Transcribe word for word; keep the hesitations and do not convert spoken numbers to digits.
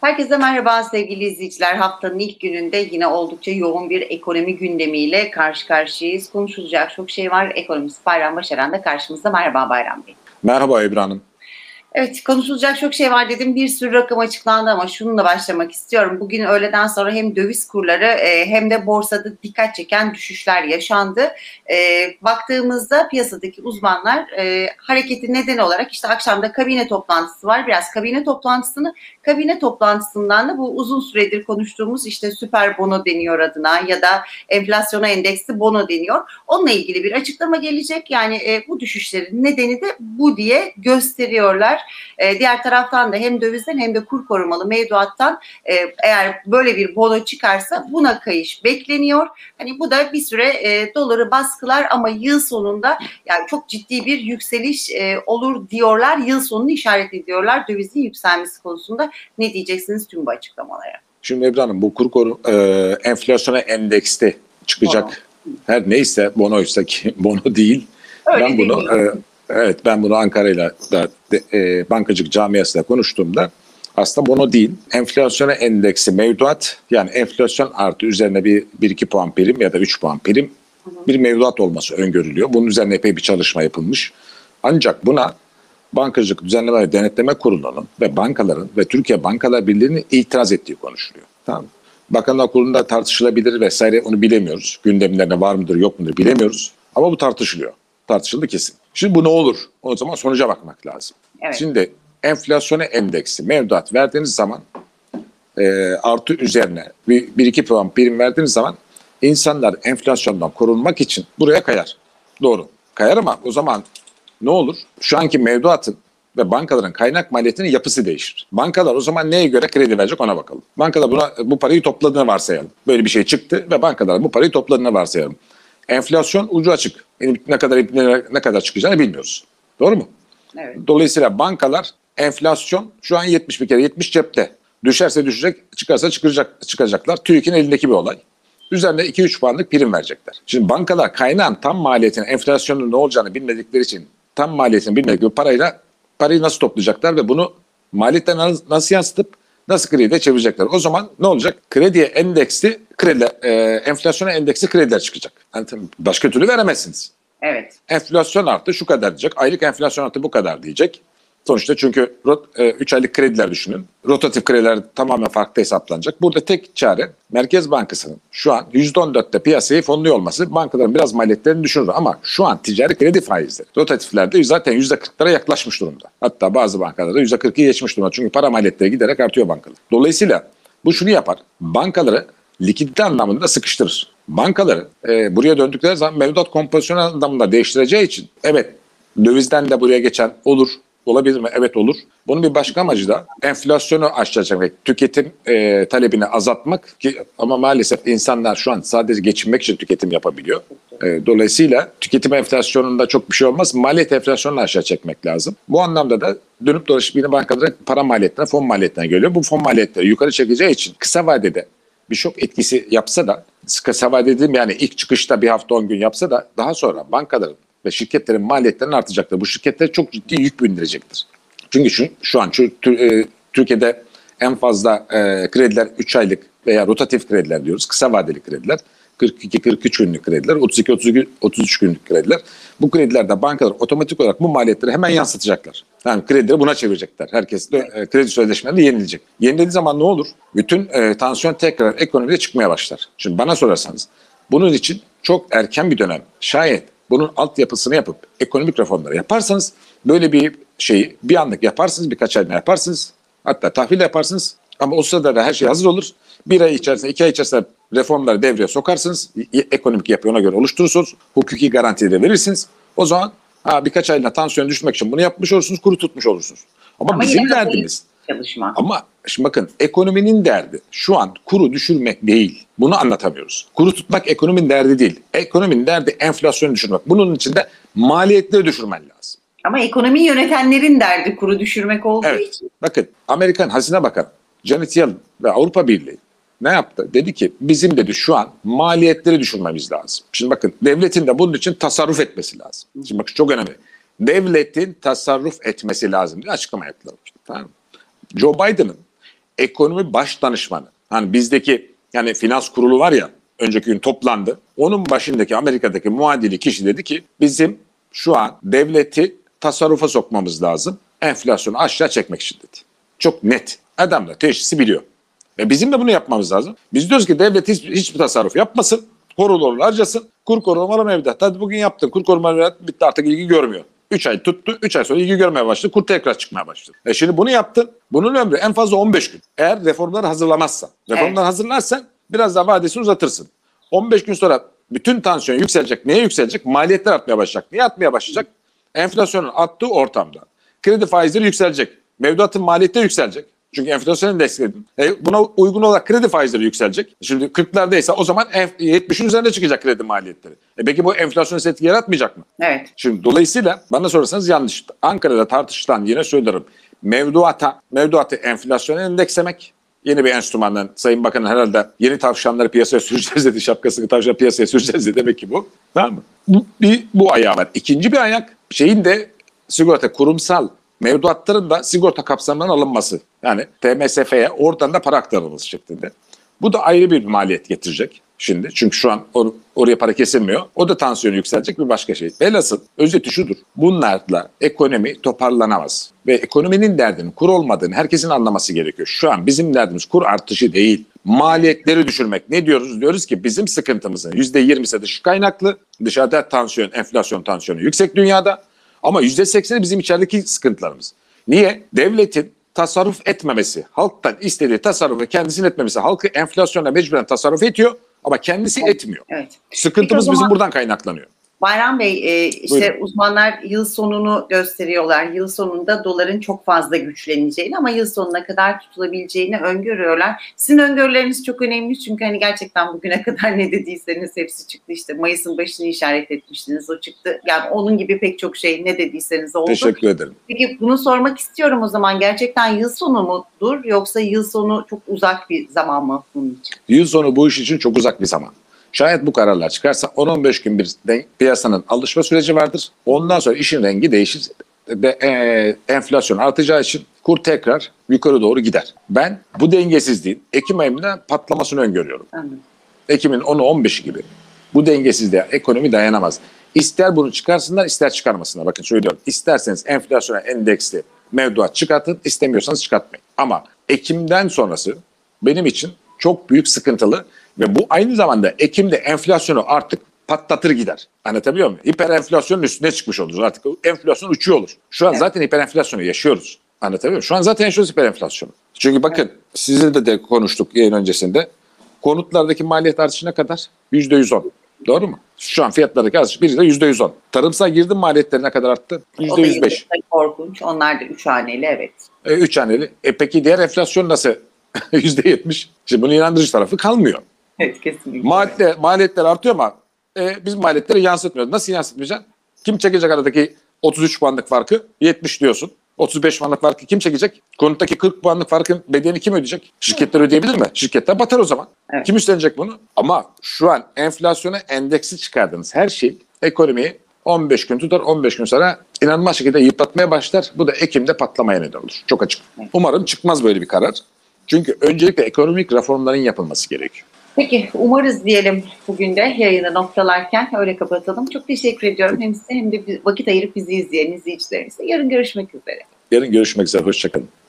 Herkese merhaba sevgili izleyiciler. Haftanın ilk gününde yine oldukça yoğun bir ekonomi gündemiyle karşı karşıyayız. Konuşulacak çok şey var. Ekonomist Bayram Başaran da karşımızda. Merhaba Bayram Bey. Merhaba Ebru Hanım. Evet, konuşulacak çok şey var dedim. Bir sürü rakam açıklandı ama şununla başlamak istiyorum. Bugün öğleden sonra hem döviz kurları hem de borsada dikkat çeken düşüşler yaşandı. Baktığımızda piyasadaki uzmanlar hareketi neden olarak işte akşamda kabine toplantısı var. Biraz kabine toplantısını, kabine toplantısından da bu uzun süredir konuştuğumuz işte süper bono deniyor adına ya da enflasyona endeksli bono deniyor. Onunla ilgili bir açıklama gelecek. Yani bu düşüşlerin nedeni de bu diye gösteriyorlar. Diğer taraftan da hem dövizden hem de kur korumalı mevduattan eğer böyle bir bono çıkarsa buna kayış bekleniyor. Hani bu da bir süre doları baskılar ama yıl sonunda yani çok ciddi bir yükseliş olur diyorlar. Yıl sonunu işaret ediyorlar dövizin yükselmesi konusunda. Ne diyeceksiniz tüm bu açıklamalara? Şimdi Ebru Hanım, bu kur koru e, enflasyona endekste çıkacak bono. Her neyse bonoysa ki bono değil. Öyle ben bunu e, Evet ben bunu Ankara'yla da e, bankacılık camiasıyla konuştuğumda aslında bono değil, enflasyona endeksi mevduat, yani enflasyon artı üzerine bir, bir iki puan prim ya da üç puan prim bir mevduat olması öngörülüyor. Bunun üzerine epey bir çalışma yapılmış. Ancak buna Bankacılık Düzenleme ve Denetleme Kurulu'nun ve bankaların ve Türkiye Bankalar Birliği'nin itiraz ettiği konuşuluyor. Tamam. Bakanlar Kurulu'nda tartışılabilir vesaire, onu bilemiyoruz. Gündemlerine var mıdır yok mudur bilemiyoruz ama bu tartışılıyor. Tartışıldı kesin. Şimdi bu ne olur? O zaman sonuca bakmak lazım. Evet. Şimdi enflasyona endeksi mevduat verdiğiniz zaman e, artı üzerine bir iki puan prim verdiğiniz zaman insanlar enflasyondan korunmak için buraya kayar. Doğru. Kayar ama o zaman ne olur? Şu anki mevduatın ve bankaların kaynak maliyetinin yapısı değişir. Bankalar o zaman neye göre kredi verecek ona bakalım. Bankalar buna, bu parayı topladığını varsayalım. Böyle bir şey çıktı ve bankalar bu parayı topladığını varsayalım. Enflasyon ucu açık. Ne kadar ne kadar çıkacağını bilmiyoruz. Doğru mu? Evet. Dolayısıyla bankalar enflasyon şu an yetmiş bir kere yetmiş cepte. Düşerse düşecek, çıkarsa çıkacak, çıkacaklar. TÜİK'in elindeki bir olay. Üzerine iki üç puanlık prim verecekler. Şimdi bankalar kaynağın tam maliyetinin, enflasyonun ne olacağını bilmedikleri için tam maliyetini bilmedikleri parayla parayı nasıl toplayacaklar ve bunu maliyetten nasıl yansıtıp nasıl krediye çevirecekler? O zaman ne olacak? Krediye endeksli krediler, e, enflasyona endeksli krediler çıkacak. Yani başka türlü veremezsiniz. Evet. Enflasyon artı şu kadar diyecek. Aylık enflasyon artı bu kadar diyecek. Sonuçta çünkü üç e, aylık krediler düşünün. Rotatif krediler tamamen farklı hesaplanacak. Burada tek çare Merkez Bankası'nın şu an yüzde on dörtte piyasayı fonluyor olması bankaların biraz maliyetlerini düşürür. Ama şu an ticari kredi faizleri rotatiflerde zaten yüzde kırklara yaklaşmış durumda. Hatta bazı bankalarda yüzde kırkı geçmiş durumda. Çünkü para maliyetleri giderek artıyor bankalar. Dolayısıyla bu şunu yapar. Bankaları likidite anlamında sıkıştırır. Bankaları e, buraya döndükleri zaman mevduat kompozisyonu anlamında değiştireceği için evet dövizden de buraya geçen olur. Olabilir mi? Evet olur. Bunun bir başka amacı da enflasyonu aşacak, tüketim e, talebini azaltmak ki ama maalesef insanlar şu an sadece geçinmek için tüketim yapabiliyor. E, dolayısıyla tüketim enflasyonunda çok bir şey olmaz. Maliyet enflasyonunu aşağı çekmek lazım. Bu anlamda da dönüp dolaşıp yine bankaların para maliyetine, fon maliyetine geliyor. Bu fon maliyetleri yukarı çekeceği için kısa vadede bir şok etkisi yapsa da, kısa vadede dediğim yani ilk çıkışta bir hafta on gün yapsa da daha sonra bankaların ve şirketlerin maliyetlerinin artacaktır. Bu şirketlere çok ciddi yük bindirecektir. Çünkü şu, şu an şu, e, Türkiye'de en fazla e, krediler üç aylık veya rotatif krediler diyoruz. Kısa vadeli krediler, kırk iki kırk üç günlük krediler, otuz iki otuz üç günlük krediler. Bu kredilerde bankalar otomatik olarak bu maliyetleri hemen yansıtacaklar. Yani kredileri buna çevirecekler. Herkes de e, kredi sözleşmeleri yenilecek. Yenilediği zaman ne olur? Bütün e, tansiyon tekrar ekonomide çıkmaya başlar. Şimdi bana sorarsanız bunun için çok erken bir dönem şayet bunun altyapısını yapıp ekonomik reformları yaparsanız böyle bir şeyi bir anlık yaparsınız, birkaç ayda yaparsınız, hatta tahvil yaparsınız ama o sırada da her şey hazır olur. Bir ay içerisinde, iki ay içerisinde reformları devreye sokarsınız, ekonomik yapıyı ona göre oluşturursunuz, hukuki garantiyi de verirsiniz. O zaman ha, birkaç ayda tansiyonu düşmek için bunu yapmış olursunuz, kuru tutmuş olursunuz. Ama, ama bizim derdimiz, çalışma. Ama şimdi bakın ekonominin derdi şu an kuru düşürmek değil. Bunu anlatamıyoruz. Kuru tutmak ekonominin derdi değil. Ekonominin derdi enflasyonu düşürmek. Bunun için de maliyetleri düşürmen lazım. Ama ekonomiyi yönetenlerin derdi kuru düşürmek olduğu evet. için. Bakın Amerikan Hazine Bakanı Janet Yellen ve Avrupa Birliği ne yaptı? Dedi ki bizim dedi şu an maliyetleri düşürmemiz lazım. Şimdi bakın devletin de bunun için tasarruf etmesi lazım. Şimdi bakın çok önemli. Devletin tasarruf etmesi lazım diye açıklama yaptılar. Tamam mı? Joe Biden'ın ekonomi baş danışmanı. Hani bizdeki yani finans kurulu var ya, önceki gün toplandı. Onun başındaki Amerika'daki muadili kişi dedi ki bizim şu an devleti tasarrufa sokmamız lazım. Enflasyonu aşağı çekmek için dedi. Çok net. Adam da teşhisi biliyor. Ve bizim de bunu yapmamız lazım. Biz diyoruz ki devlet hiç, hiçbir tasarruf yapmasın. Horul horul harcasın. Kur korumalı mevduat. Hadi bugün yaptın. Kur korumalı mevduat bitti, artık ilgi görmüyor. üç ay tuttu. üç ay sonra ilgi görmeye başladı. Kur tekrar çıkmaya başladı. E şimdi bunu yaptın. Bunun ömrü en fazla on beş gün. Eğer reformları hazırlamazsan. Reformları evet. hazırlarsan biraz daha vadesini uzatırsın. on beş gün sonra bütün tansiyon yükselecek. Neye yükselecek? Maliyetler artmaya başlayacak. Niye artmaya başlayacak? Enflasyonun arttığı ortamda. Kredi faizleri yükselecek. Mevduatın maliyeti yükselecek. Çünkü enflasyonu endeksledi. E buna uygun olarak kredi faizleri yükselecek. Şimdi kırklardaysa o zaman yetmişin üzerinde çıkacak kredi maliyetleri. E peki bu enflasyonist etki yaratmayacak mı? Evet. Şimdi dolayısıyla bana sorarsanız yanlış. Ankara'da tartışılan, yine söylerim, mevduata, mevduatı enflasyonu endekslemek yeni bir enstrümandan. Sayın Bakan'ın herhalde yeni tavşanları piyasaya süreceğiz dedi. Şapkasını tavşan piyasaya süreceğiz dedi. Demek ki bu. Tamam mı? Bu, bir, bu ayağı var. İkinci bir ayak şeyin de sigorta, kurumsal mevduatların da sigorta kapsamından alınması. Yani T M S F'ye oradan da para aktarılması şeklinde. Bu da ayrı bir maliyet getirecek şimdi. Çünkü şu an or oraya para kesilmiyor. O da tansiyonu yükselecek bir başka şey. Velhasıl özeti şudur. Bunlarla ekonomi toparlanamaz. Ve ekonominin derdinin kur olmadığını herkesin anlaması gerekiyor. Şu an bizim derdimiz kur artışı değil. Maliyetleri düşürmek. Ne diyoruz? Diyoruz ki bizim sıkıntımızın yüzde yirmisi dış kaynaklı. Dışarıda tansiyon, enflasyon tansiyonu yüksek dünyada. Ama yüzde sekseni bizim içerideki sıkıntılarımız. Niye? Devletin tasarruf etmemesi, halktan istediği tasarrufu kendisinin etmemesi, halkı enflasyona mecburen tasarruf ediyor ama kendisi evet. etmiyor. Evet. Sıkıntımız zaman, bizim buradan kaynaklanıyor. Bayram Bey, e, işte Buyurun. uzmanlar yıl sonunu gösteriyorlar. Yıl sonunda doların çok fazla güçleneceğini ama yıl sonuna kadar tutulabileceğini öngörüyorlar. Sizin öngörüleriniz çok önemli çünkü hani gerçekten bugüne kadar ne dediyseniz hepsi çıktı. İşte Mayıs'ın başını işaret etmiştiniz, o çıktı. Yani onun gibi pek çok şey ne dediyseniz oldu. Teşekkür ederim. Peki bunu sormak istiyorum o zaman. Gerçekten yıl sonu mudur yoksa yıl sonu çok uzak bir zaman mı bunun için? Yıl sonu bu iş için çok uzak bir zaman. Şayet bu kararlar çıkarsa on on beş gün bir piyasanın alışma süreci vardır. Ondan sonra işin rengi değişir ve e, enflasyon artacağı için kur tekrar yukarı doğru gider. Ben bu dengesizliğin Ekim ayında patlamasını öngörüyorum. Anladım. Ekim'in onu on beşi gibi. Bu dengesizliğe ekonomi dayanamaz. İster bunu çıkarsınlar, ister çıkarmasınlar. Bakın söylüyorum. İsterseniz enflasyona endeksli mevduat çıkartın, istemiyorsanız çıkartmayın. Ama Ekim'den sonrası benim için çok büyük sıkıntılı. Ve bu aynı zamanda Ekim'de enflasyonu artık patlatır gider. Anlatabiliyor muyum? Hiperenflasyonun üstüne çıkmış oluruz. Artık enflasyon uçuyor olur. Şu an evet. zaten hiperenflasyonu yaşıyoruz. Anlatabiliyor muyum? Şu an zaten yaşıyoruz hiperenflasyonu. Çünkü bakın evet. sizinle de, de konuştuk yayın öncesinde. Konutlardaki maliyet artışına kadar yüzde yüz on. Doğru mu? Şu an fiyatlardaki artış birinde yüzde yüz on. Tarımsal girdi maliyetlerine kadar arttı. yüzde yüz beş. Korkunç. Onlar da üç haneli evet. E, üç haneli. E peki diğer enflasyon nasıl? yüzde yetmiş. Şimdi bunun inandırıcı tarafı kalmıyor. Evet, kesinlikle. Maliyetler, maliyetler artıyor ama e, biz maliyetleri yansıtmıyoruz. Nasıl yansıtmayacaksın? Kim çekecek aradaki otuz üç puanlık farkı? yetmiş diyorsun. otuz beş puanlık farkı kim çekecek? Konuttaki kırk puanlık farkın bedelini kim ödeyecek? Şirketler ödeyebilir mi? Şirketler batar o zaman. Evet. Kim üstlenecek bunu? Ama şu an enflasyona endeksi çıkardığınız her şey ekonomiyi on beş gün tutar, on beş gün sonra inanılmaz şekilde yıpratmaya başlar. Bu da Ekim'de patlamaya neden olur. Çok açık. Evet. Umarım çıkmaz böyle bir karar. Çünkü öncelikle ekonomik reformların yapılması gerekiyor. Peki umarız diyelim, bugün de yayını noktalarken öyle kapatalım. Çok teşekkür ediyorum hem size hem de vakit ayırıp bizi izleyen izleyicilerimize. Yarın görüşmek üzere. Yarın görüşmek üzere. Hoşçakalın.